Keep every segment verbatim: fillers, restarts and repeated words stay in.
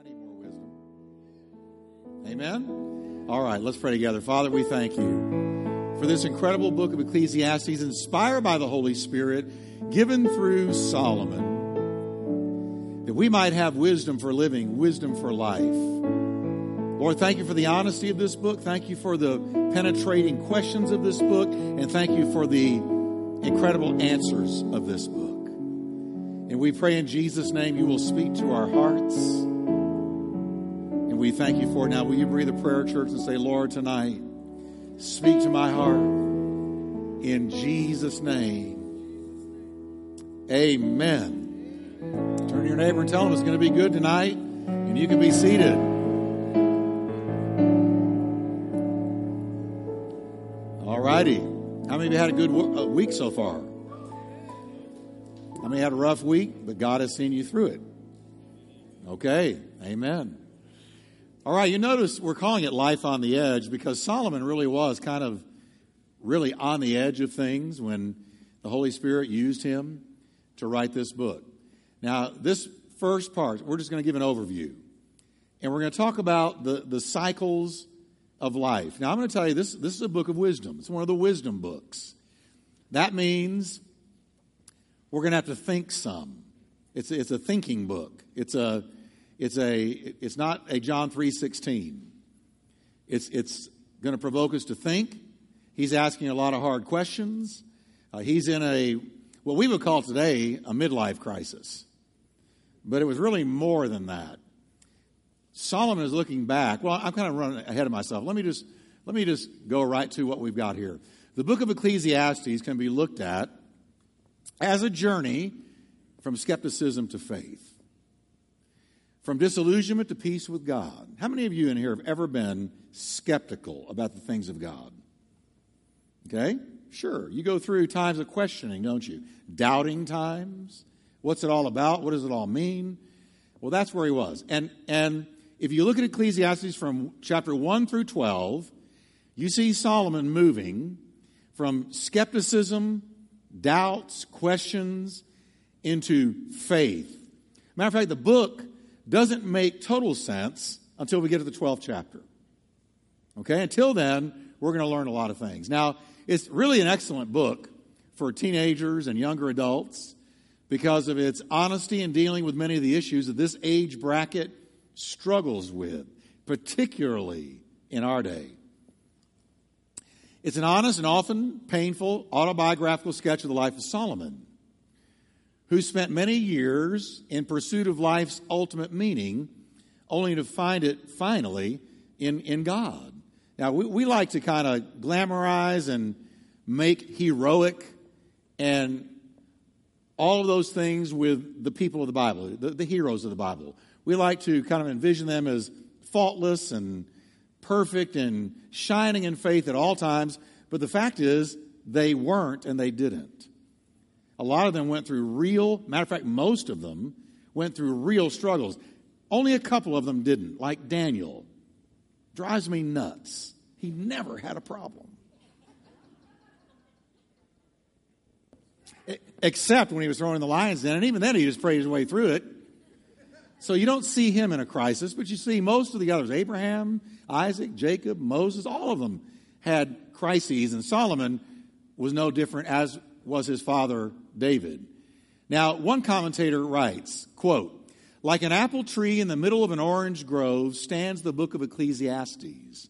I need more wisdom. Amen? All right, let's pray together. Father, we thank you for this incredible book of Ecclesiastes, inspired by the Holy Spirit, given through Solomon, that we might have wisdom for living, wisdom for life. Lord, thank you for the honesty of this book. Thank you for the penetrating questions of this book. And thank you for the incredible answers of this book. And we pray in Jesus' name you will speak to our hearts. And we thank you for it. Now, will you breathe a prayer, church, and say, Lord, tonight, speak to my heart. In Jesus' name, amen. Turn to your neighbor and tell him it's going to be good tonight. And you can be seated. How many of you had a good week so far? How many had a rough week, but God has seen you through it? Okay, amen. All right, you notice we're calling it Life on the Edge because Solomon really was kind of really on the edge of things when the Holy Spirit used him to write this book. Now, this first part, we're just going to give an overview. And we're going to talk about the, the cycles of life. Now, I'm going to tell you, this, this is a book of wisdom. It's one of the wisdom books. That means we're going to have to think some. It's, it's a thinking book. It's a, it's a, it's not a John three sixteen. It's, it's going to provoke us to think. He's asking a lot of hard questions. Uh, he's in a, what we would call today, a midlife crisis. But it was really more than that. Solomon is looking back. Well, I'm kind of running ahead of myself. Let me just let me just go right to what we've got here. The book of Ecclesiastes can be looked at as a journey from skepticism to faith, from disillusionment to peace with God. How many of you in here have ever been skeptical about the things of God? Okay? Sure. You go through times of questioning, don't you? Doubting times. What's it all about? What does it all mean? Well, that's where he was. And and if you look at Ecclesiastes from chapter one through twelve, you see Solomon moving from skepticism, doubts, questions, into faith. Matter of fact, the book doesn't make total sense until we get to the twelfth chapter. Okay? Until then, we're going to learn a lot of things. Now, it's really an excellent book for teenagers and younger adults because of its honesty in dealing with many of the issues that this age bracket struggles with, particularly in our day. It's an honest and often painful autobiographical sketch of the life of Solomon, who spent many years in pursuit of life's ultimate meaning, only to find it finally in, in God. Now, we, we like to kind of glamorize and make heroic and all of those things with the people of the Bible, the, the heroes of the Bible. We like to kind of envision them as faultless and perfect and shining in faith at all times. But the fact is, they weren't and they didn't. A lot of them went through real, matter of fact, most of them went through real struggles. Only a couple of them didn't, like Daniel. Drives me nuts. He never had a problem. Except when he was thrown in the lion's den, and even then he just prayed his way through it. So you don't see him in a crisis, but you see most of the others, Abraham, Isaac, Jacob, Moses, all of them had crises, and Solomon was no different, as was his father, David. Now, one commentator writes, quote, "Like an apple tree in the middle of an orange grove stands the book of Ecclesiastes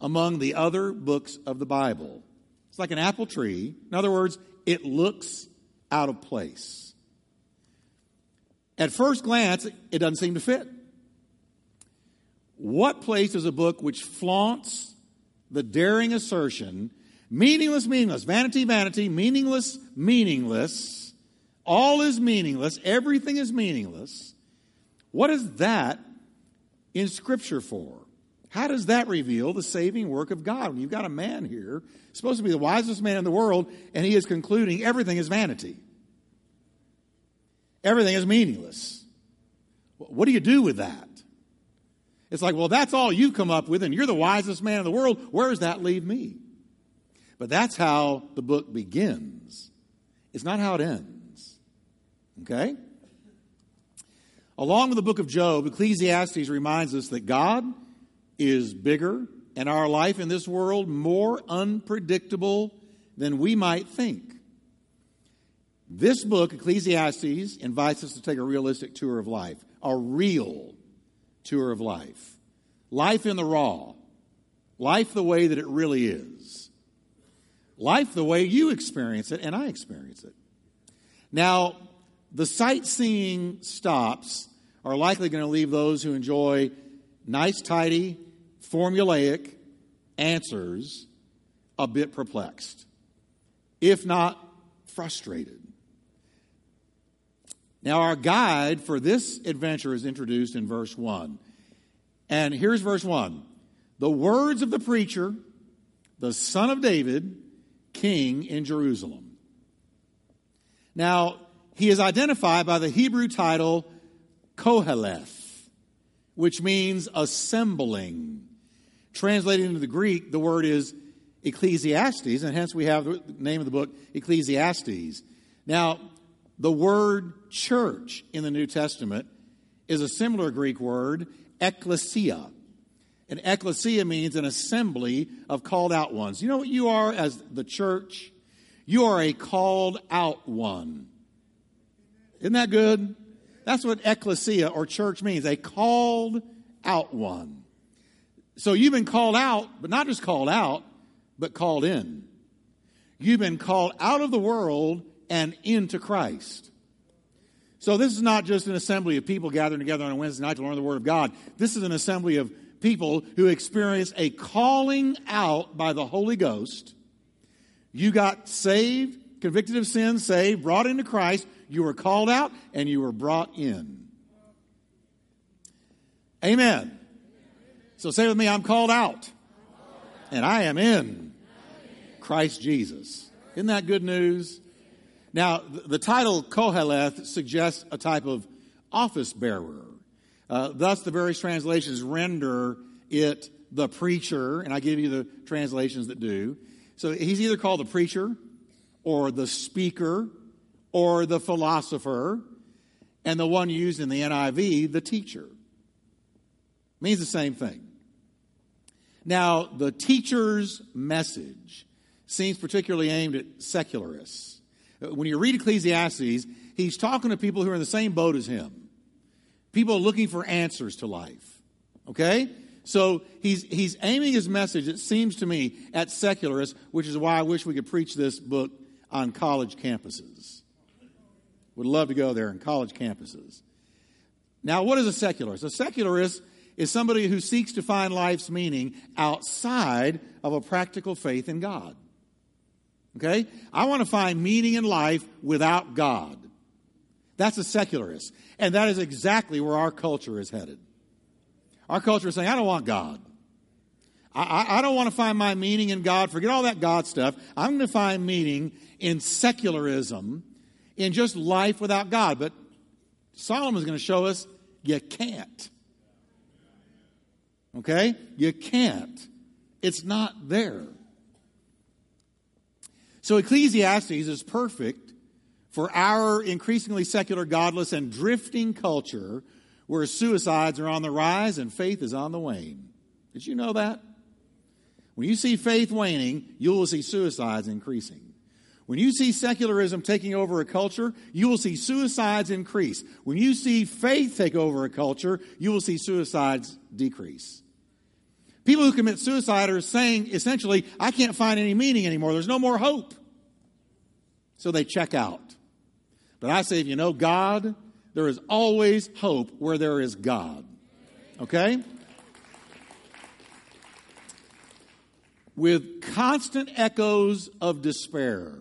among the other books of the Bible." It's like an apple tree. In other words, it looks out of place. At first glance, it doesn't seem to fit. What place is a book which flaunts the daring assertion, meaningless, meaningless, vanity, vanity, meaningless, meaningless, all is meaningless, everything is meaningless? What is that in Scripture for? How does that reveal the saving work of God? When you've got a man here, supposed to be the wisest man in the world, and he is concluding everything is vanity. Everything is meaningless. What do you do with that? It's like, well, that's all you've come up with, and you're the wisest man in the world. Where does that leave me? But that's how the book begins. It's not how it ends. Okay? Along with the book of Job, Ecclesiastes reminds us that God is bigger and our life in this world more unpredictable than we might think. This book, Ecclesiastes, invites us to take a realistic tour of life, a real tour of life. Life in the raw. Life the way that it really is. Life the way you experience it and I experience it. Now, the sightseeing stops are likely going to leave those who enjoy nice, tidy, formulaic answers a bit perplexed, if not frustrated. Now, our guide for this adventure is introduced in verse one. And here's verse one. The words of the preacher, the son of David, king in Jerusalem. Now, he is identified by the Hebrew title Koheleth, which means assembling. Translated into the Greek, the word is Ecclesiastes, and hence we have the name of the book, Ecclesiastes. Now, the word church in the New Testament is a similar Greek word, ekklesia. And ekklesia means an assembly of called out ones. You know what you are as the church? You are a called out one. Isn't that good? That's what ekklesia or church means, a called out one. So you've been called out, but not just called out, but called in. You've been called out of the world and into Christ. So this is not just an assembly of people gathering together on a Wednesday night to learn the Word of God. This is an assembly of people who experience a calling out by the Holy Ghost. You got saved, convicted of sin, saved, brought into Christ. You were called out and you were brought in. Amen. So say with me, I'm called out. And I am in Christ Jesus. Isn't that good news? Now, the title Koheleth suggests a type of office bearer. Uh, thus, the various translations render it the preacher, and I give you the translations that do. So he's either called the preacher or the speaker or the philosopher, and the one used in the N I V, the teacher. Means the same thing. Now, the teacher's message seems particularly aimed at secularists. When you read Ecclesiastes, he's talking to people who are in the same boat as him. People looking for answers to life. Okay? So he's he's aiming his message, it seems to me, at secularists, which is why I wish we could preach this book on college campuses. Would love to go there on college campuses. Now, what is a secularist? A secularist is somebody who seeks to find life's meaning outside of a practical faith in God. Okay? I want to find meaning in life without God. That's a secularist. And that is exactly where our culture is headed. Our culture is saying, I don't want God. I, I don't want to find my meaning in God. Forget all that God stuff. I'm going to find meaning in secularism, in just life without God. But Solomon is going to show us you can't. Okay? You can't. It's not there. So Ecclesiastes is perfect for our increasingly secular, godless, and drifting culture where suicides are on the rise and faith is on the wane. Did you know that? When you see faith waning, you will see suicides increasing. When you see secularism taking over a culture, you will see suicides increase. When you see faith take over a culture, you will see suicides decrease. People who commit suicide are saying, essentially, I can't find any meaning anymore. There's no more hope. So they check out. But I say, if you know God, there is always hope where there is God. Okay? With constant echoes of despair,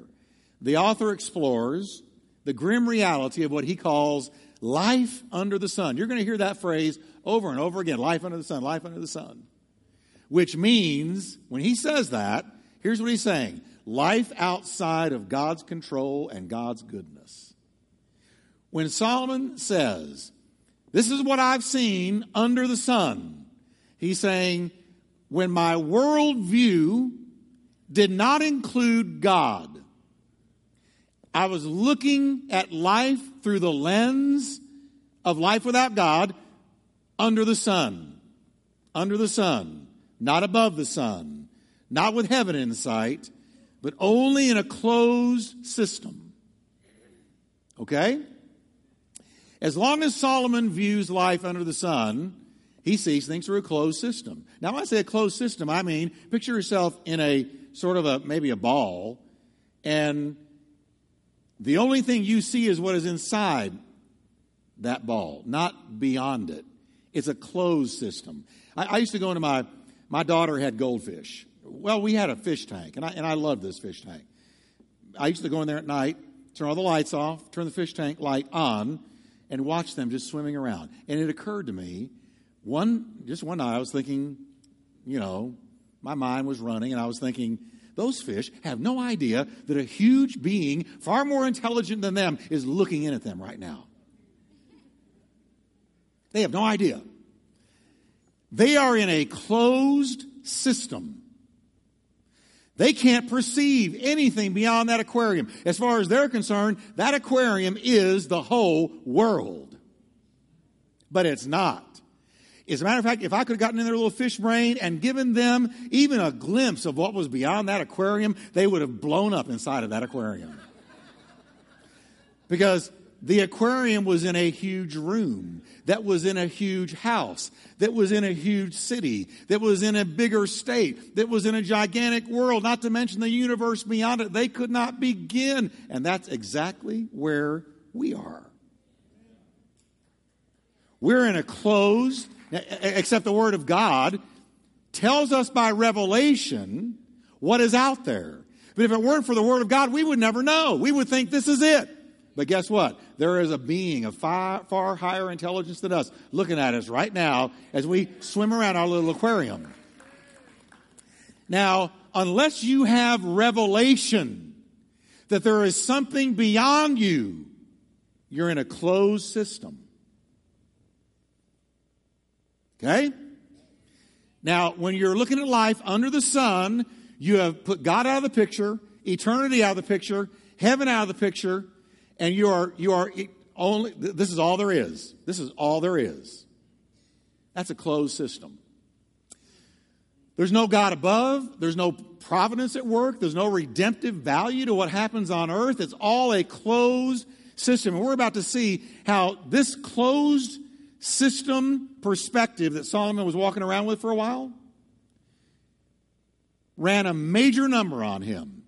the author explores the grim reality of what he calls life under the sun. You're going to hear that phrase over and over again. Life under the sun, life under the sun. Which means, when he says that, here's what he's saying. Life outside of God's control and God's goodness. When Solomon says, this is what I've seen under the sun, he's saying, when my worldview did not include God, I was looking at life through the lens of life without God under the sun. Under the sun. Not above the sun. Not with heaven in sight, but only in a closed system. Okay? As long as Solomon views life under the sun, he sees things through a closed system. Now, when I say a closed system, I mean, picture yourself in a sort of a, maybe a ball, and the only thing you see is what is inside that ball, not beyond it. It's a closed system. I, I used to go into my, my daughter had goldfish. Well, we had a fish tank, and I, and I loved this fish tank. I used to go in there at night, turn all the lights off, turn the fish tank light on, and watch them just swimming around. And it occurred to me, one just one night I was thinking, you know, my mind was running, and I was thinking, those fish have no idea that a huge being far more intelligent than them is looking in at them right now. They have no idea. They are in a closed system. They can't perceive anything beyond that aquarium. As far as they're concerned, that aquarium is the whole world. But it's not. As a matter of fact, if I could have gotten in their little fish brain and given them even a glimpse of what was beyond that aquarium, they would have blown up inside of that aquarium. Because the aquarium was in a huge room, that was in a huge house, that was in a huge city, that was in a bigger state, that was in a gigantic world, not to mention the universe beyond it. They could not begin. And that's exactly where we are. We're in a closed, except the Word of God tells us by revelation what is out there. But if it weren't for the Word of God, we would never know. We would think this is it. But guess what? There is a being of far, far higher intelligence than us looking at us right now as we swim around our little aquarium. Now, unless you have revelation that there is something beyond you, you're in a closed system. Okay? Now, when you're looking at life under the sun, you have put God out of the picture, eternity out of the picture, heaven out of the picture. And you are, you are only, this is all there is. This is all there is. That's a closed system. There's no God above. There's no providence at work. There's no redemptive value to what happens on earth. It's all a closed system. And we're about to see how this closed system perspective that Solomon was walking around with for a while ran a major number on him,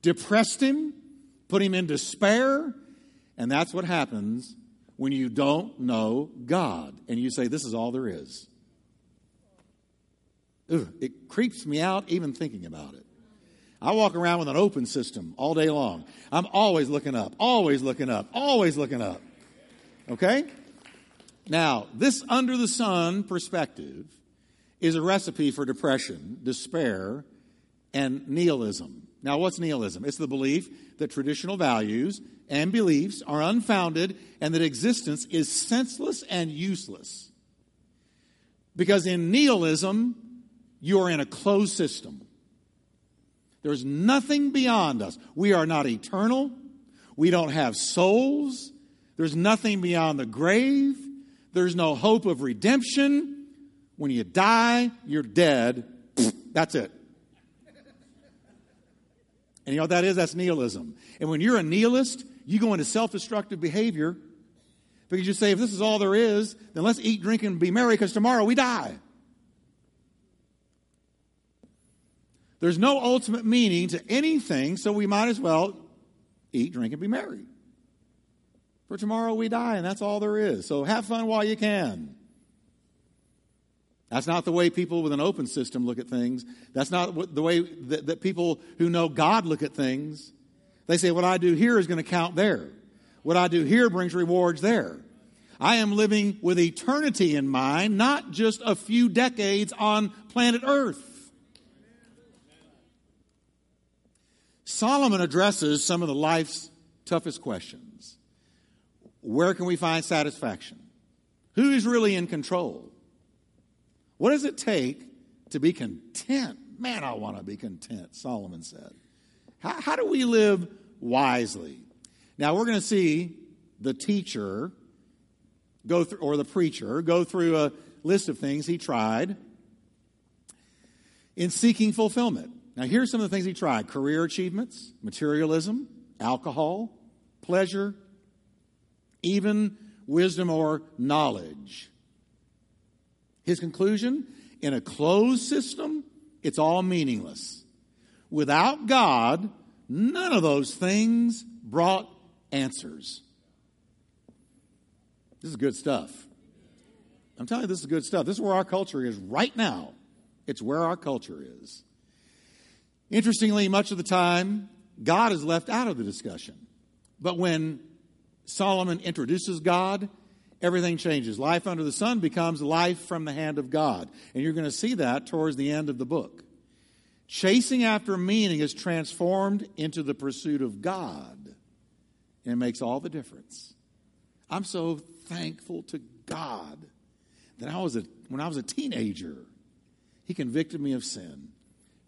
depressed him, put him in despair, and that's what happens when you don't know God and you say, this is all there is. Ugh, it creeps me out even thinking about it. I walk around with an open system all day long. I'm always looking up, always looking up, always looking up. Okay? Now, this under the sun perspective is a recipe for depression, despair, and nihilism. Now, what's nihilism? It's the belief that traditional values and beliefs are unfounded and that existence is senseless and useless. Because in nihilism, you are in a closed system. There's nothing beyond us. We are not eternal. We don't have souls. There's nothing beyond the grave. There's no hope of redemption. When you die, you're dead. That's it. And you know what that is? That's nihilism. And when you're a nihilist, you go into self-destructive behavior because you say, if this is all there is, then let's eat, drink, and be merry because tomorrow we die. There's no ultimate meaning to anything, so we might as well eat, drink, and be merry. For tomorrow we die, and that's all there is. So have fun while you can. That's not the way people with an open system look at things. That's not the way that, that people who know God look at things. They say, what I do here is going to count there. What I do here brings rewards there. I am living with eternity in mind, not just a few decades on planet Earth. Solomon addresses some of the life's toughest questions. Where can we find satisfaction? Who is really in control? What does it take to be content? Man, I want to be content, Solomon said. How, how do we live wisely? Now, we're going to see the teacher go through, or the preacher, go through a list of things he tried in seeking fulfillment. Now, here's some of the things he tried: career achievements, materialism, alcohol, pleasure, even wisdom or knowledge. His conclusion: in a closed system, it's all meaningless. Without God, none of those things brought answers. This is good stuff. I'm telling you, this is good stuff. This is where our culture is right now. It's where our culture is. Interestingly, much of the time, God is left out of the discussion. But when Solomon introduces God, everything changes. Life under the sun becomes life from the hand of God. And you're going to see that towards the end of the book. Chasing after meaning is transformed into the pursuit of God. And it makes all the difference. I'm so thankful to God that I was a, when I was a teenager, He convicted me of sin,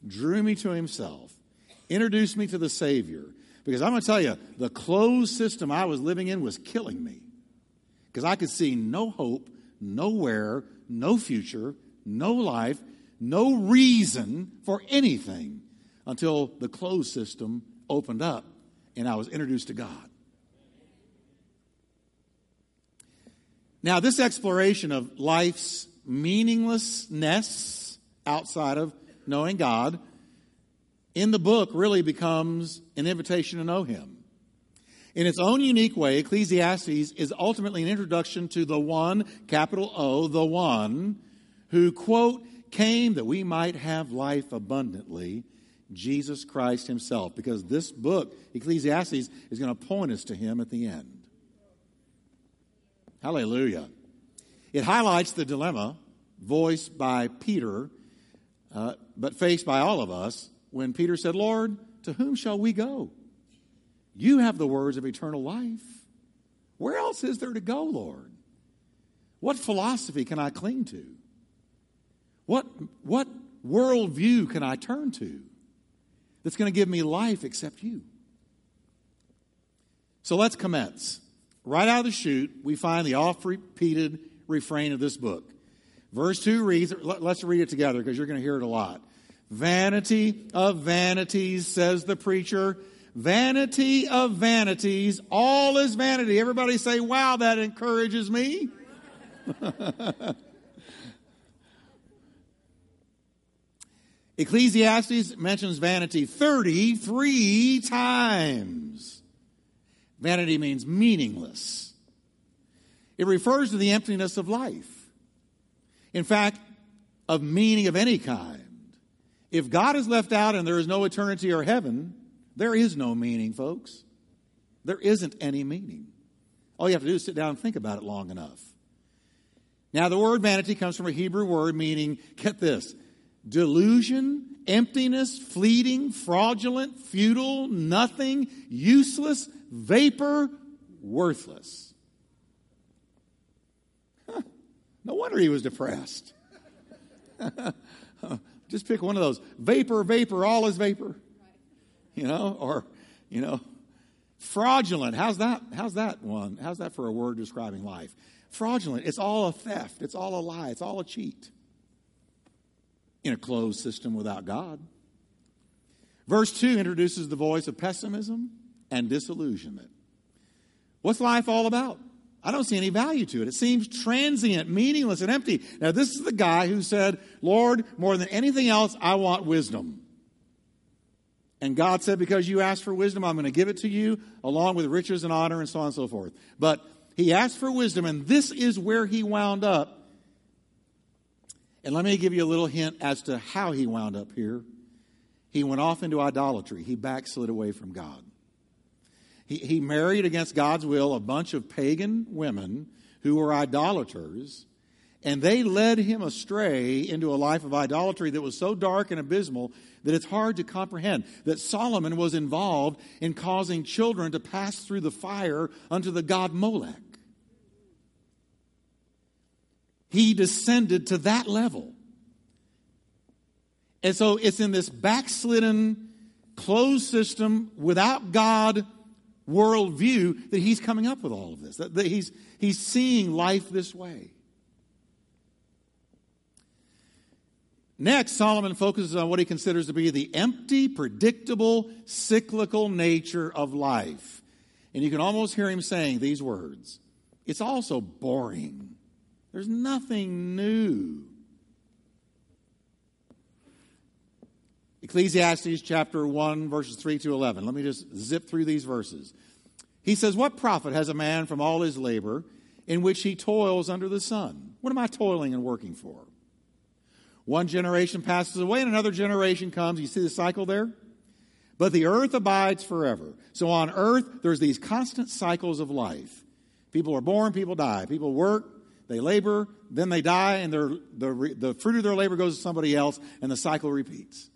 drew me to Himself, introduced me to the Savior. Because I'm going to tell you, the closed system I was living in was killing me. Because I could see no hope, nowhere, no future, no life, no reason for anything until the closed system opened up and I was introduced to God. Now, this exploration of life's meaninglessness outside of knowing God in the book really becomes an invitation to know Him. In its own unique way, Ecclesiastes is ultimately an introduction to the one, capital O, the one, who, quote, came that we might have life abundantly, Jesus Christ Himself. Because this book, Ecclesiastes, is going to point us to Him at the end. Hallelujah. It highlights the dilemma voiced by Peter, uh, but faced by all of us, when Peter said, Lord, to whom shall we go? You have the words of eternal life. Where else is there to go, Lord? What philosophy can I cling to? What, what worldview can I turn to that's going to give me life except You? So let's commence. Right out of the chute, we find the oft-repeated refrain of this book. Verse two reads, let's read it together because you're going to hear it a lot. Vanity of vanities, says the preacher. Vanity of vanities, all is vanity. Everybody say, wow, that encourages me. Ecclesiastes mentions vanity thirty-three times. Vanity means meaningless. It refers to the emptiness of life. In fact, of meaning of any kind. If God is left out and there is no eternity or heaven, there is no meaning, folks. There isn't any meaning. All you have to do is sit down and think about it long enough. Now, the word vanity comes from a Hebrew word meaning, get this, delusion, emptiness, fleeting, fraudulent, futile, nothing, useless, vapor, worthless. Huh. No wonder he was depressed. Just pick one of those. Vapor, vapor, all is vapor. You know, or, you know, fraudulent. How's that? How's that one? How's that for a word describing life? Fraudulent. It's all a theft. It's all a lie. It's all a cheat. In a closed system without God. Verse two introduces the voice of pessimism and disillusionment. What's life all about? I don't see any value to it. It seems transient, meaningless, and empty. Now, this is the guy who said, Lord, more than anything else, I want wisdom. And God said, because you asked for wisdom, I'm going to give it to you, along with riches and honor and so on and so forth. But he asked for wisdom, and this is where he wound up. And let me give you a little hint as to how he wound up here. He went off into idolatry. He backslid away from God. He, he married against God's will a bunch of pagan women who were idolaters, and they led him astray into a life of idolatry that was so dark and abysmal that it's hard to comprehend that Solomon was involved in causing children to pass through the fire unto the god Molech. He descended to that level. And so it's in this backslidden, closed system without God, worldview that he's coming up with all of this, that, that he's, he's seeing life this way. Next, Solomon focuses on what he considers to be the empty, predictable, cyclical nature of life. And you can almost hear him saying these words. It's also boring. There's nothing new. Ecclesiastes chapter one, verses three to eleven. Let me just zip through these verses. He says, "What profit has a man from all his labor in which he toils under the sun? What am I toiling and working for? One generation passes away and another generation comes." You see the cycle there? "But the earth abides forever." So on earth, there's these constant cycles of life. People are born, people die. People work, they labor, then they die, and their, the, the fruit of their labor goes to somebody else, and the cycle repeats.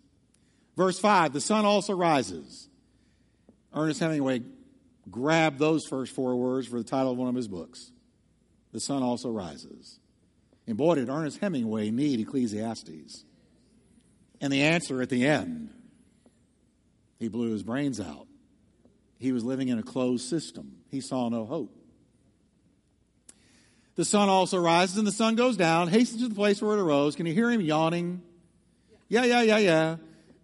Verse five, "The sun also rises." Ernest Hemingway grabbed those first four words for the title of one of his books. The sun also rises. And boy, did Ernest Hemingway need Ecclesiastes. And the answer at the end, he blew his brains out. He was living in a closed system. He saw no hope. "The sun also rises and the sun goes down, hastens to the place where it arose." Can you hear him yawning? Yeah, yeah, yeah, yeah.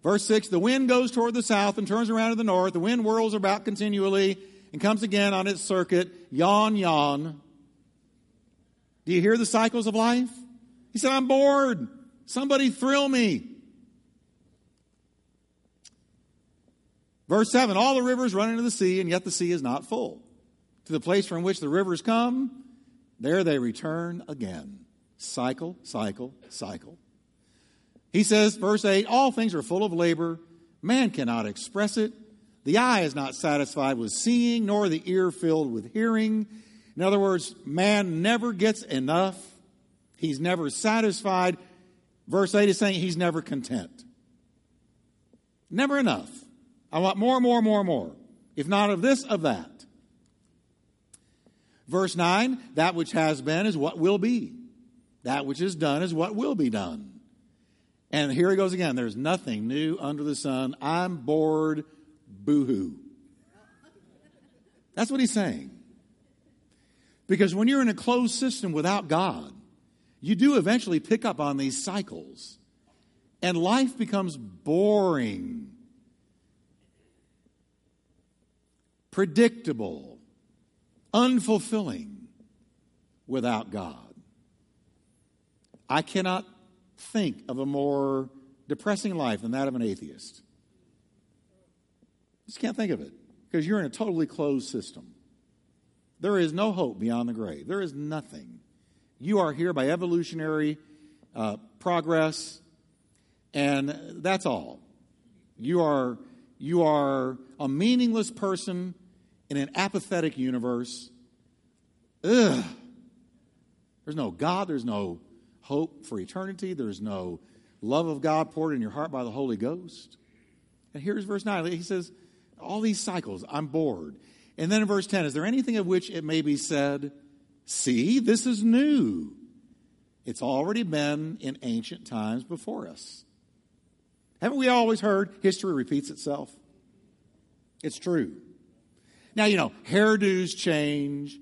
Verse six, "The wind goes toward the south and turns around to the north. The wind whirls about continually and comes again on its circuit. Yawn, yawn." Do you hear the cycles of life? He said, "I'm bored. Somebody thrill me." Verse seven, "All the rivers run into the sea, and yet the sea is not full. To the place from which the rivers come, there they return again." Cycle, cycle, cycle. He says, verse eight, "All things are full of labor. Man cannot express it. The eye is not satisfied with seeing, nor the ear filled with hearing." In other words, man never gets enough. He's never satisfied. Verse eight is saying he's never content. Never enough. I want more, more, more, more. If not of this, of that. Verse nine, "That which has been is what will be. That which is done is what will be done." And here he goes again. "There's nothing new under the sun. I'm bored. Boo-hoo." That's what he's saying. Because when you're in a closed system without God, you do eventually pick up on these cycles. And life becomes boring, predictable, unfulfilling without God. I cannot think of a more depressing life than that of an atheist. Just can't think of it. Because you're in a totally closed system. There is no hope beyond the grave. There is nothing. You are here by evolutionary uh, progress, and that's all. You are, you are a meaningless person in an apathetic universe. Ugh. There's no God. There's no hope for eternity. There's no love of God poured in your heart by the Holy Ghost. And here's verse nine. He says, all these cycles, I'm bored. And then in verse ten, "Is there anything of which it may be said, see, this is new? It's already been in ancient times before us." Haven't we always heard history repeats itself? It's true. Now, you know, hairdos change.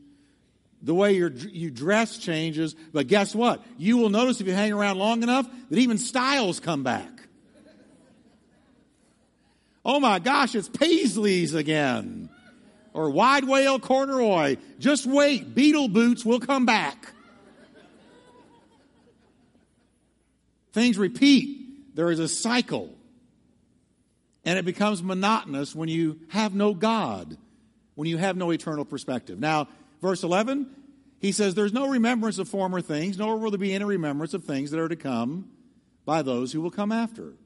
The way you're, you dress changes. But guess what? You will notice if you hang around long enough that even styles come back. Oh, my gosh, it's paisleys again. Or wide whale corduroy. Just wait. Beetle boots will come back. Things repeat. There is a cycle. And it becomes monotonous when you have no God, when you have no eternal perspective. Now, verse eleven, he says, "There's no remembrance of former things, nor will there be any remembrance of things that are to come by those who will come after."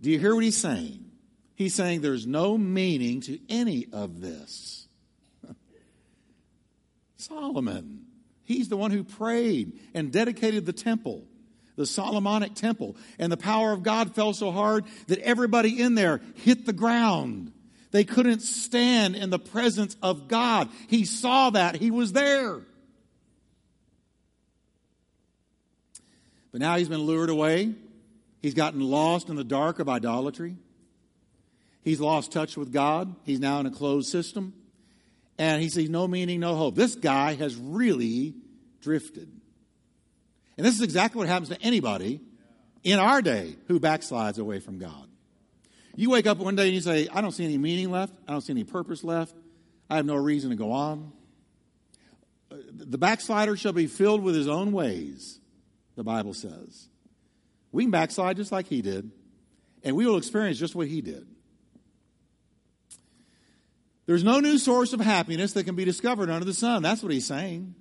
Do you hear what he's saying? He's saying there's no meaning to any of this. Solomon, he's the one who prayed and dedicated the temple, the Solomonic temple. And the power of God fell so hard that everybody in there hit the ground. They couldn't stand in the presence of God. He saw that. He was there. But now he's been lured away. He's gotten lost in the dark of idolatry. He's lost touch with God. He's now in a closed system. And he sees no meaning, no hope. This guy has really drifted. And this is exactly what happens to anybody in our day who backslides away from God. You wake up one day and you say, I don't see any meaning left. I don't see any purpose left. I have no reason to go on. The backslider shall be filled with his own ways, the Bible says. We can backslide just like he did, and we will experience just what he did. There's no new source of happiness that can be discovered under the sun. That's what he's saying.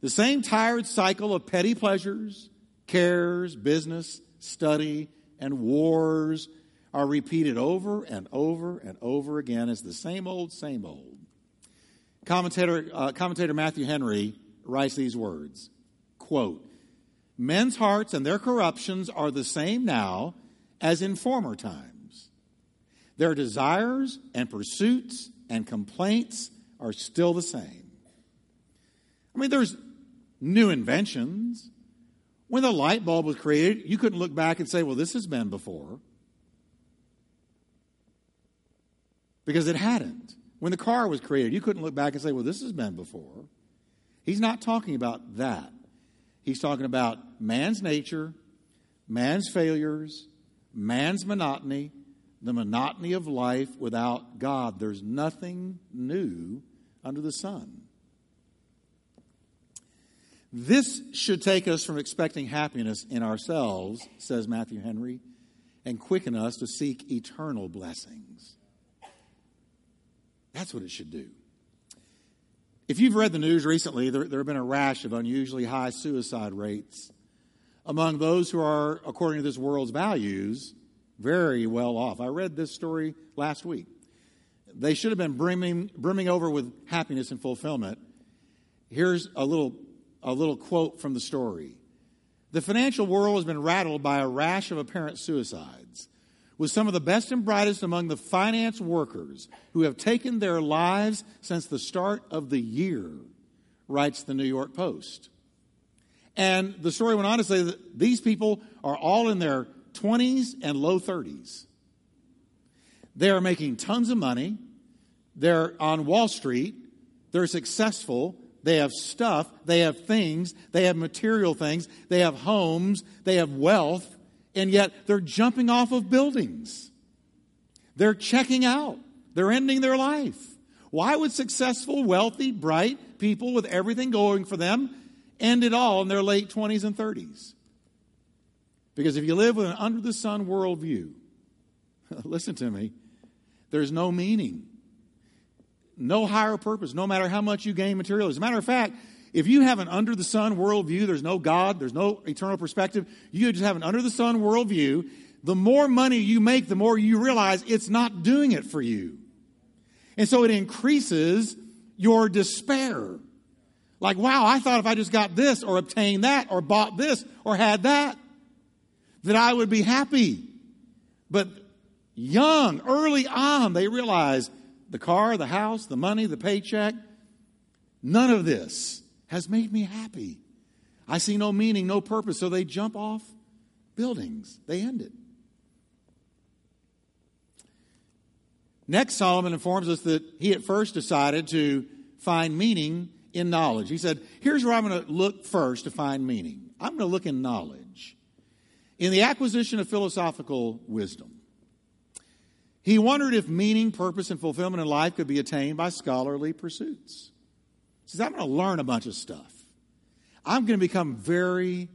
The same tired cycle of petty pleasures, cares, business, study, and wars are repeated over and over and over again as the same old, same old. Commentator, uh, commentator Matthew Henry writes these words, quote, men's hearts and their corruptions are the same now as in former times. Their desires and pursuits and complaints are still the same. I mean, there's new inventions. When the light bulb was created, you couldn't look back and say, well, this has been before. Because it hadn't. When the car was created, you couldn't look back and say, well, this has been before. He's not talking about that. He's talking about man's nature, man's failures, man's monotony, the monotony of life without God. There's nothing new under the sun. This should take us from expecting happiness in ourselves, says Matthew Henry, and quicken us to seek eternal blessings. That's what it should do. If you've read the news recently, there, there have been a rash of unusually high suicide rates among those who are, according to this world's values, very well off. I read this story last week. They should have been brimming, brimming over with happiness and fulfillment. Here's a little, a little quote from the story. The financial world has been rattled by a rash of apparent suicides, with some of the best and brightest among the finance workers who have taken their lives since the start of the year, writes the New York Post. And the story went on to say that these people are all in their twenties and low thirties. They are making tons of money. They're on Wall Street. They're successful. They have stuff. They have things. They have material things. They have homes. They have wealth. And yet they're jumping off of buildings. They're checking out. They're ending their life. Why would successful, wealthy, bright people with everything going for them end it all in their late twenties and thirties? Because if you live with an under-the-sun worldview, listen to me, there's no meaning, no higher purpose, no matter how much you gain materially. As a matter of fact, if you have an under-the-sun worldview, there's no God, there's no eternal perspective, you just have an under-the-sun worldview, the more money you make, the more you realize it's not doing it for you. And so it increases your despair. Like, wow, I thought if I just got this or obtained that or bought this or had that, that I would be happy. But young, early on, they realize the car, the house, the money, the paycheck, none of this has made me happy. I see no meaning, no purpose. So they jump off buildings. They end it. Next, Solomon informs us that he at first decided to find meaning in knowledge. He said, here's where I'm going to look first to find meaning. I'm going to look in knowledge, in the acquisition of philosophical wisdom. He wondered if meaning, purpose, and fulfillment in life could be attained by scholarly pursuits. He says, I'm going to learn a bunch of stuff. I'm going to become very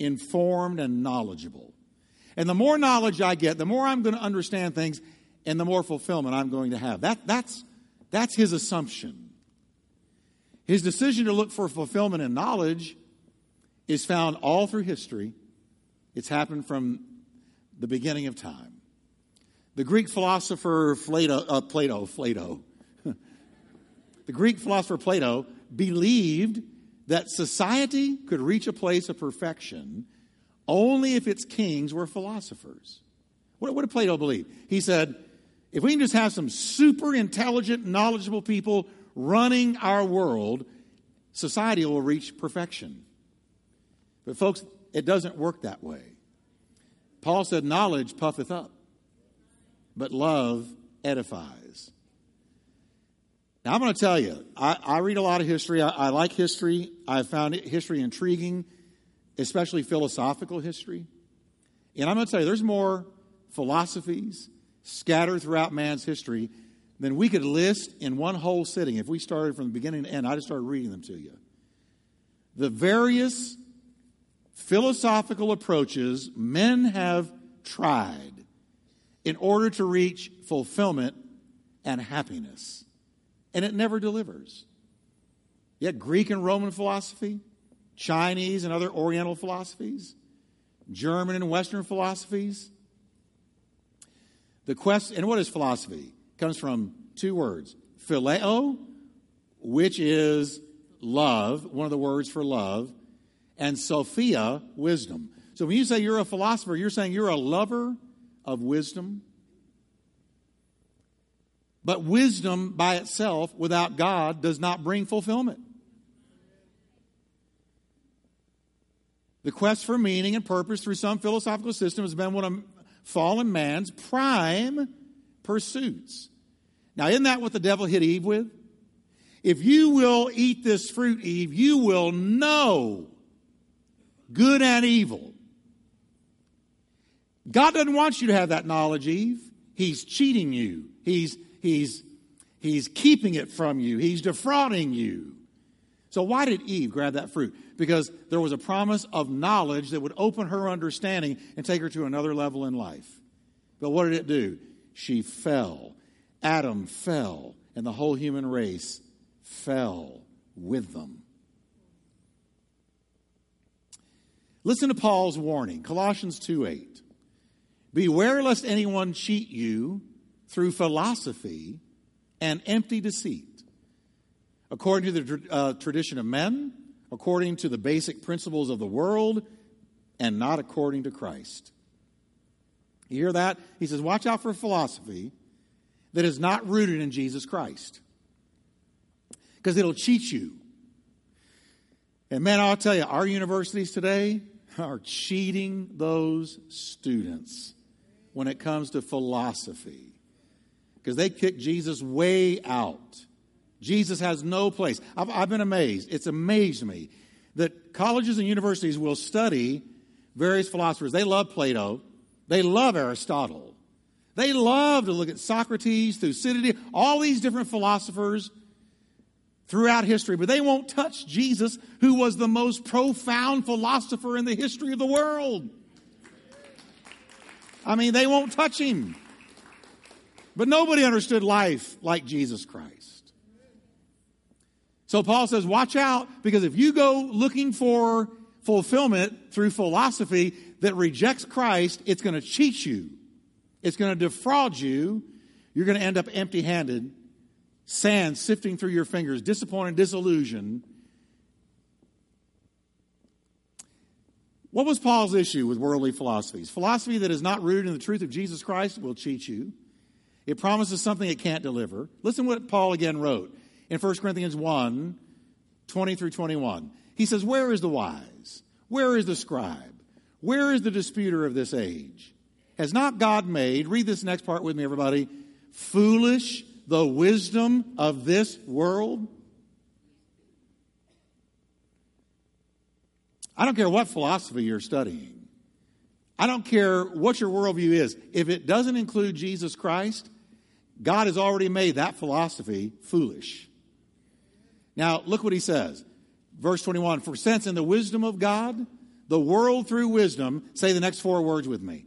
informed and knowledgeable. And the more knowledge I get, the more I'm going to understand things and the more fulfillment I'm going to have. That, that's, that's his assumption. His decision to look for fulfillment in knowledge is found all through history. It's happened from the beginning of time. The Greek philosopher Plato, uh, Plato, Plato, the Greek philosopher Plato believed that society could reach a place of perfection only if its kings were philosophers. What, what did Plato believe? He said, if we can just have some super intelligent, knowledgeable people running our world, society will reach perfection. But folks, it doesn't work that way. Paul said, knowledge puffeth up, but love edifies. Now, I'm going to tell you, I, I read a lot of history. I, I like history. I found history intriguing, especially philosophical history. And I'm going to tell you, there's more philosophies scattered throughout man's history than we could list in one whole sitting. If we started from the beginning to end, I just started reading them to you. The various philosophical approaches men have tried in order to reach fulfillment and happiness. And it never delivers. Yet Greek and Roman philosophy, Chinese and other Oriental philosophies, German and Western philosophies. The quest, and what is philosophy? It comes from two words. Phileo, which is love, one of the words for love, and Sophia, wisdom. So when you say you're a philosopher, you're saying you're a lover of wisdom. But wisdom by itself, without God, does not bring fulfillment. The quest for meaning and purpose through some philosophical system has been one of fallen man's prime pursuits. Now, isn't that what the devil hit Eve with? If you will eat this fruit, Eve, you will know good and evil. God doesn't want you to have that knowledge, Eve. He's cheating you. He's he's he's keeping it from you. He's defrauding you. So why did Eve grab that fruit? Because there was a promise of knowledge that would open her understanding and take her to another level in life. But what did it do? She fell. Adam fell, and the whole human race fell with them. Listen to Paul's warning, Colossians two eight. Beware lest anyone cheat you through philosophy and empty deceit, according to the uh, tradition of men, according to the basic principles of the world, and not according to Christ. You hear that? He says, watch out for philosophy that is not rooted in Jesus Christ, because it'll cheat you. And man, I'll tell you, our universities today are cheating those students when it comes to philosophy, because they kick Jesus way out. Jesus has no place. I've, I've been amazed. It's amazed me that colleges and universities will study various philosophers. They love Plato. They love Aristotle. They love to look at Socrates, Thucydides, all these different philosophers throughout history. But they won't touch Jesus, who was the most profound philosopher in the history of the world. I mean, they won't touch him. But nobody understood life like Jesus Christ. So Paul says, watch out, because if you go looking for fulfillment through philosophy that rejects Christ, it's going to cheat you. It's going to defraud you. You're going to end up empty-handed, sand sifting through your fingers, disappointed, disillusioned. What was Paul's issue with worldly philosophies? Philosophy that is not rooted in the truth of Jesus Christ will cheat you. It promises something it can't deliver. Listen to what Paul again wrote. In First Corinthians one, twenty through twenty-one, he says, where is the wise? Where is the scribe? Where is the disputer of this age? Has not God made, read this next part with me, everybody, foolish the wisdom of this world? I don't care what philosophy you're studying. I don't care what your worldview is. If it doesn't include Jesus Christ, God has already made that philosophy foolish. Now, look what he says. Verse twenty-one, for since in the wisdom of God, the world through wisdom, say the next four words with me,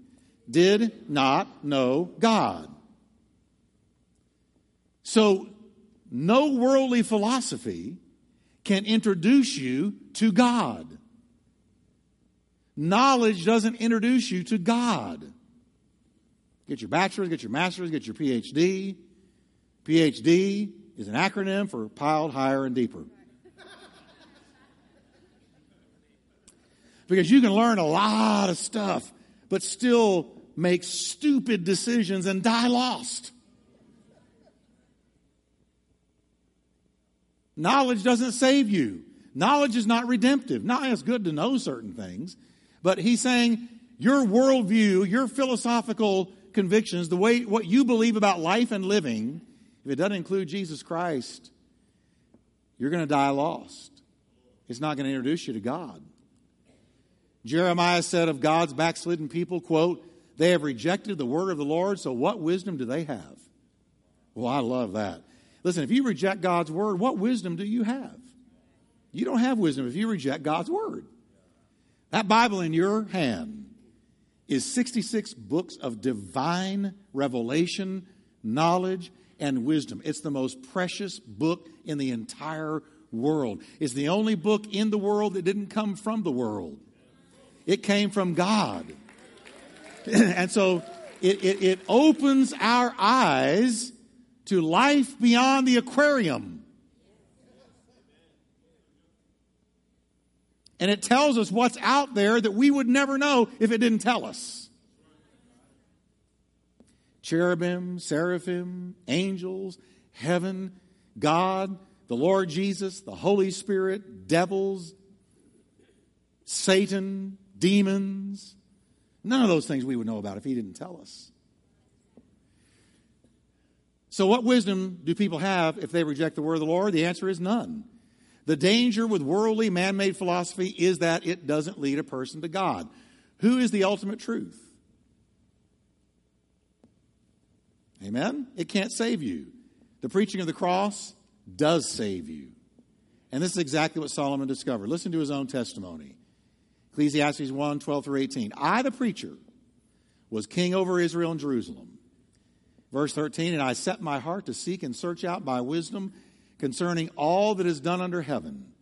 did not know God. So, no worldly philosophy can introduce you to God. Knowledge doesn't introduce you to God. Get your bachelor's, get your master's, get your P H D. P H D is an acronym for piled higher and deeper. Because you can learn a lot of stuff, but still make stupid decisions and die lost. Knowledge doesn't save you. Knowledge is not redemptive. Now, it's good to know certain things, but he's saying your worldview, your philosophical convictions, the way what you believe about life and living, if it doesn't include Jesus Christ, you're going to die lost. It's not going to introduce you to God. Jeremiah said of God's backslidden people, quote, "They have rejected the word of the Lord, so what wisdom do they have?" Well, I love that. Listen, if you reject God's word, what wisdom do you have? You don't have wisdom if you reject God's word. That Bible in your hand is sixty-six books of divine revelation, knowledge, and wisdom. It's the most precious book in the entire world. It's the only book in the world that didn't come from the world. It came from God. And so it, it, it opens our eyes to life beyond the aquarium. And it tells us what's out there that we would never know if it didn't tell us. Cherubim, seraphim, angels, heaven, God, the Lord Jesus, the Holy Spirit, devils, Satan, demons. None of those things we would know about if he didn't tell us. So what wisdom do people have if they reject the word of the Lord? The answer is none. The danger with worldly man-made philosophy is that it doesn't lead a person to God. Who is the ultimate truth? Amen? It can't save you. The preaching of the cross does save you. And this is exactly what Solomon discovered. Listen to his own testimony. Ecclesiastes one, twelve through eighteen. I, the preacher, was king over Israel and Jerusalem. Verse thirteen, and I set my heart to seek and search out by wisdom concerning all that is done under heaven.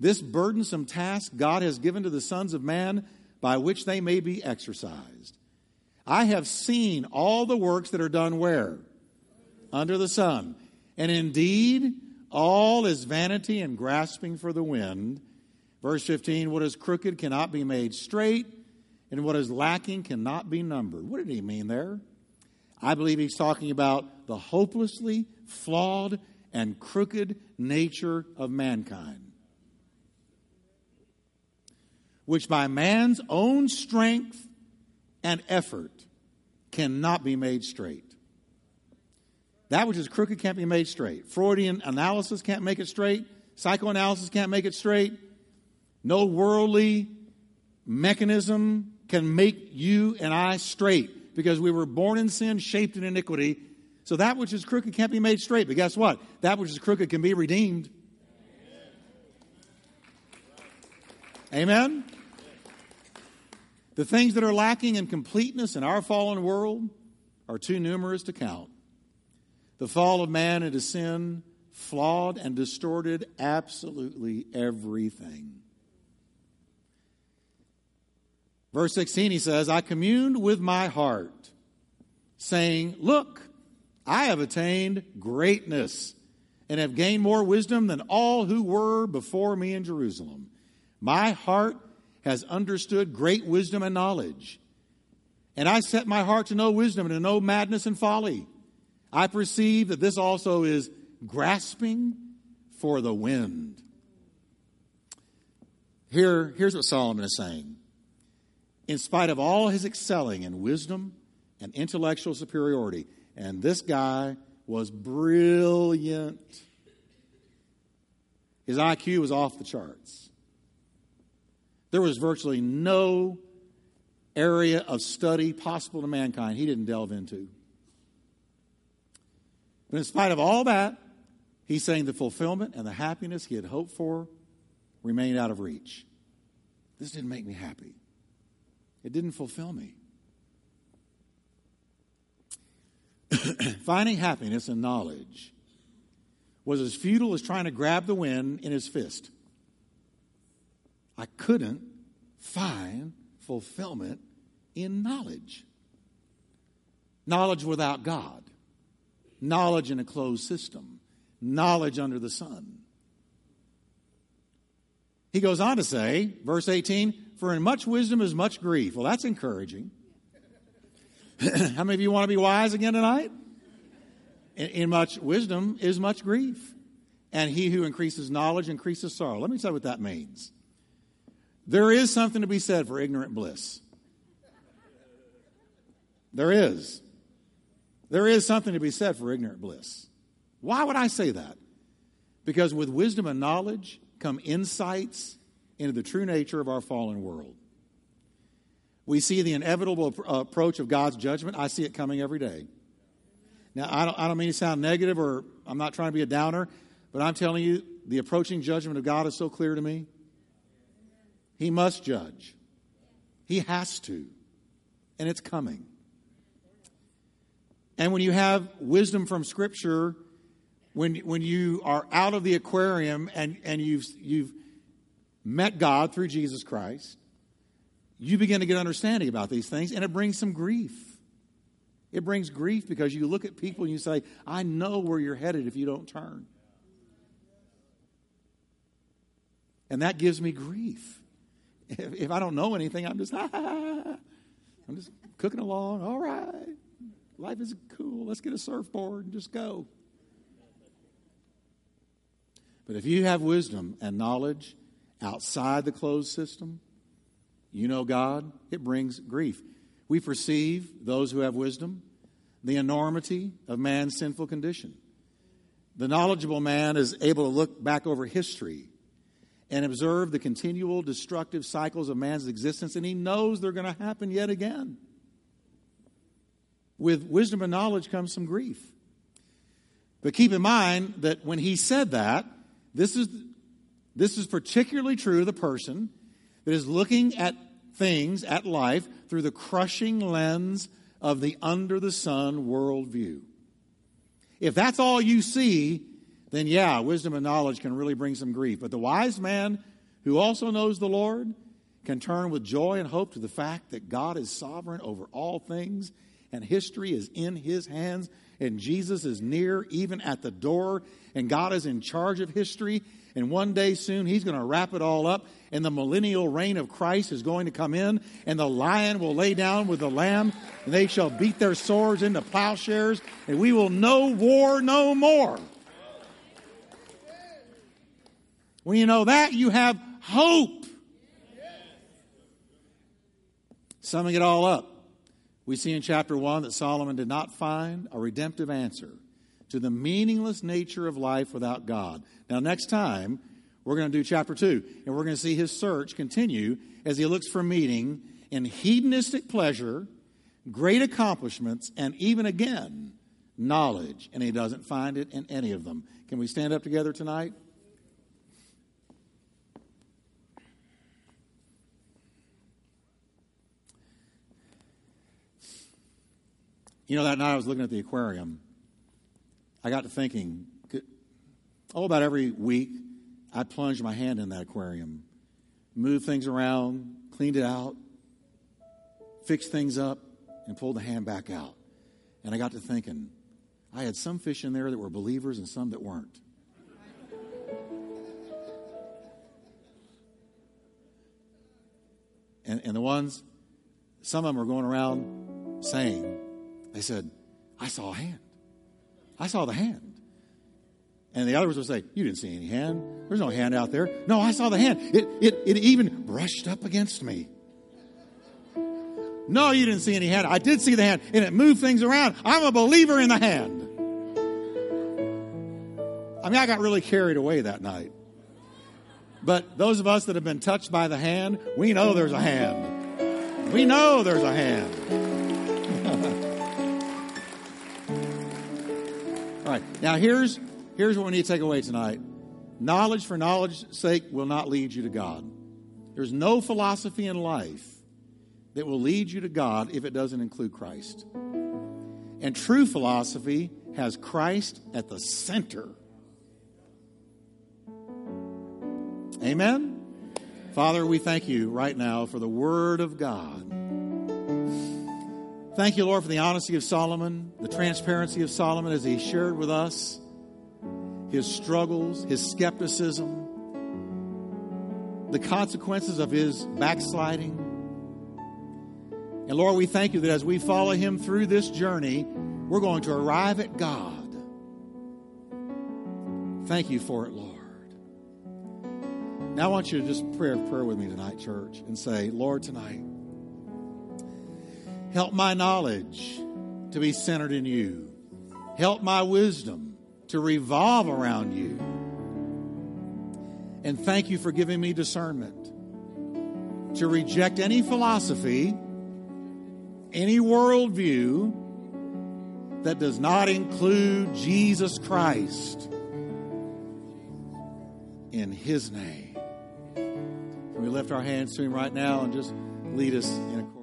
This burdensome task God has given to the sons of man by which they may be exercised. I have seen all the works that are done where? Under the sun. And indeed, all is vanity and grasping for the wind. Verse fifteen, what is crooked cannot be made straight, and what is lacking cannot be numbered. What did he mean there? I believe he's talking about the hopelessly flawed and crooked nature of mankind, which by man's own strength and effort cannot be made straight. That which is crooked can't be made straight. Freudian analysis can't make it straight. Psychoanalysis can't make it straight. No worldly mechanism can make you and I straight, because we were born in sin, shaped in iniquity. So that which is crooked can't be made straight. But guess what? That which is crooked can be redeemed. Amen? The things that are lacking in completeness in our fallen world are too numerous to count. The fall of man into sin flawed and distorted absolutely everything. Verse sixteen, he says, I communed with my heart, saying, look, I have attained greatness and have gained more wisdom than all who were before me in Jerusalem. My heart has understood great wisdom and knowledge. And I set my heart to know wisdom and to know madness and folly. I perceive that this also is grasping for the wind. Here, here's what Solomon is saying. In spite of all his excelling in wisdom and intellectual superiority, and this guy was brilliant. His I Q was off the charts. There was virtually no area of study possible to mankind he didn't delve into. But in spite of all that, he's saying the fulfillment and the happiness he had hoped for remained out of reach. This didn't make me happy. It didn't fulfill me. Finding happiness in knowledge was as futile as trying to grab the wind in his fist. I couldn't find fulfillment in knowledge. Knowledge without God. Knowledge in a closed system. Knowledge under the sun. He goes on to say, verse eighteen, for in much wisdom is much grief. Well, that's encouraging. How many of you want to be wise again tonight? In, in much wisdom is much grief. And he who increases knowledge increases sorrow. Let me tell you what that means. There is something to be said for ignorant bliss. There is. There is something to be said for ignorant bliss. Why would I say that? Because with wisdom and knowledge come insights into the true nature of our fallen world. We see the inevitable approach of God's judgment. I see it coming every day. Now, I don't, I don't mean to sound negative, or I'm not trying to be a downer, but I'm telling you, the approaching judgment of God is so clear to me. He must judge. He has to. And it's coming. And when you have wisdom from Scripture, when when you are out of the aquarium and, and you've you've met God through Jesus Christ, you begin to get understanding about these things, and it brings some grief. It brings grief because you look at people and you say, I know where you're headed if you don't turn. And that gives me grief. If, if I don't know anything, I'm just, ha, ha, ha. I'm just cooking along. All right. Life is cool. Let's get a surfboard and just go. But if you have wisdom and knowledge outside the closed system, you know God, it brings grief. We perceive, those who have wisdom, the enormity of man's sinful condition. The knowledgeable man is able to look back over history and observe the continual destructive cycles of man's existence, and he knows they're going to happen yet again. With wisdom and knowledge comes some grief. But keep in mind that when he said that, this is this is particularly true of the person that is looking at things, at life, through the crushing lens of the under-the-sun worldview. If that's all you see, then yeah, wisdom and knowledge can really bring some grief. But the wise man who also knows the Lord can turn with joy and hope to the fact that God is sovereign over all things, and history is in his hands, and Jesus is near, even at the door, and God is in charge of history, and one day soon he's going to wrap it all up, and the millennial reign of Christ is going to come in, and the lion will lay down with the lamb, and they shall beat their swords into plowshares, and we will know war no more. When you know that, you have hope. Summing it all up, we see in chapter one that Solomon did not find a redemptive answer to the meaningless nature of life without God. Now, next time, we're going to do chapter two, and we're going to see his search continue as he looks for meaning in hedonistic pleasure, great accomplishments, and even again, knowledge. And he doesn't find it in any of them. Can we stand up together tonight? You know, that night I was looking at the aquarium. I got to thinking, oh, about every week I plunged my hand in that aquarium, moved things around, cleaned it out, fixed things up, and pulled the hand back out. And I got to thinking, I had some fish in there that were believers and some that weren't. And, and the ones, some of them were going around saying, they said, I saw a hand. I saw the hand. And the others would say, you didn't see any hand. There's no hand out there. No, I saw the hand. It it it even brushed up against me. No, you didn't see any hand. I did see the hand, and it moved things around. I'm a believer in the hand. I mean, I got really carried away that night. But those of us that have been touched by the hand, we know there's a hand. We know there's a hand. All right, now here's, here's what we need to take away tonight. Knowledge for knowledge's sake will not lead you to God. There's no philosophy in life that will lead you to God if it doesn't include Christ. And true philosophy has Christ at the center. Amen? Father, we thank you right now for the Word of God. Thank you, Lord, for the honesty of Solomon, the transparency of Solomon as he shared with us his struggles, his skepticism, the consequences of his backsliding. And, Lord, we thank you that as we follow him through this journey, we're going to arrive at God. Thank you for it, Lord. Now I want you to just pray a prayer with me tonight, church, and say, Lord, tonight, help my knowledge to be centered in you. Help my wisdom to revolve around you. And thank you for giving me discernment to reject any philosophy, any worldview that does not include Jesus Christ. In His name. Can we lift our hands to Him right now and just lead us in a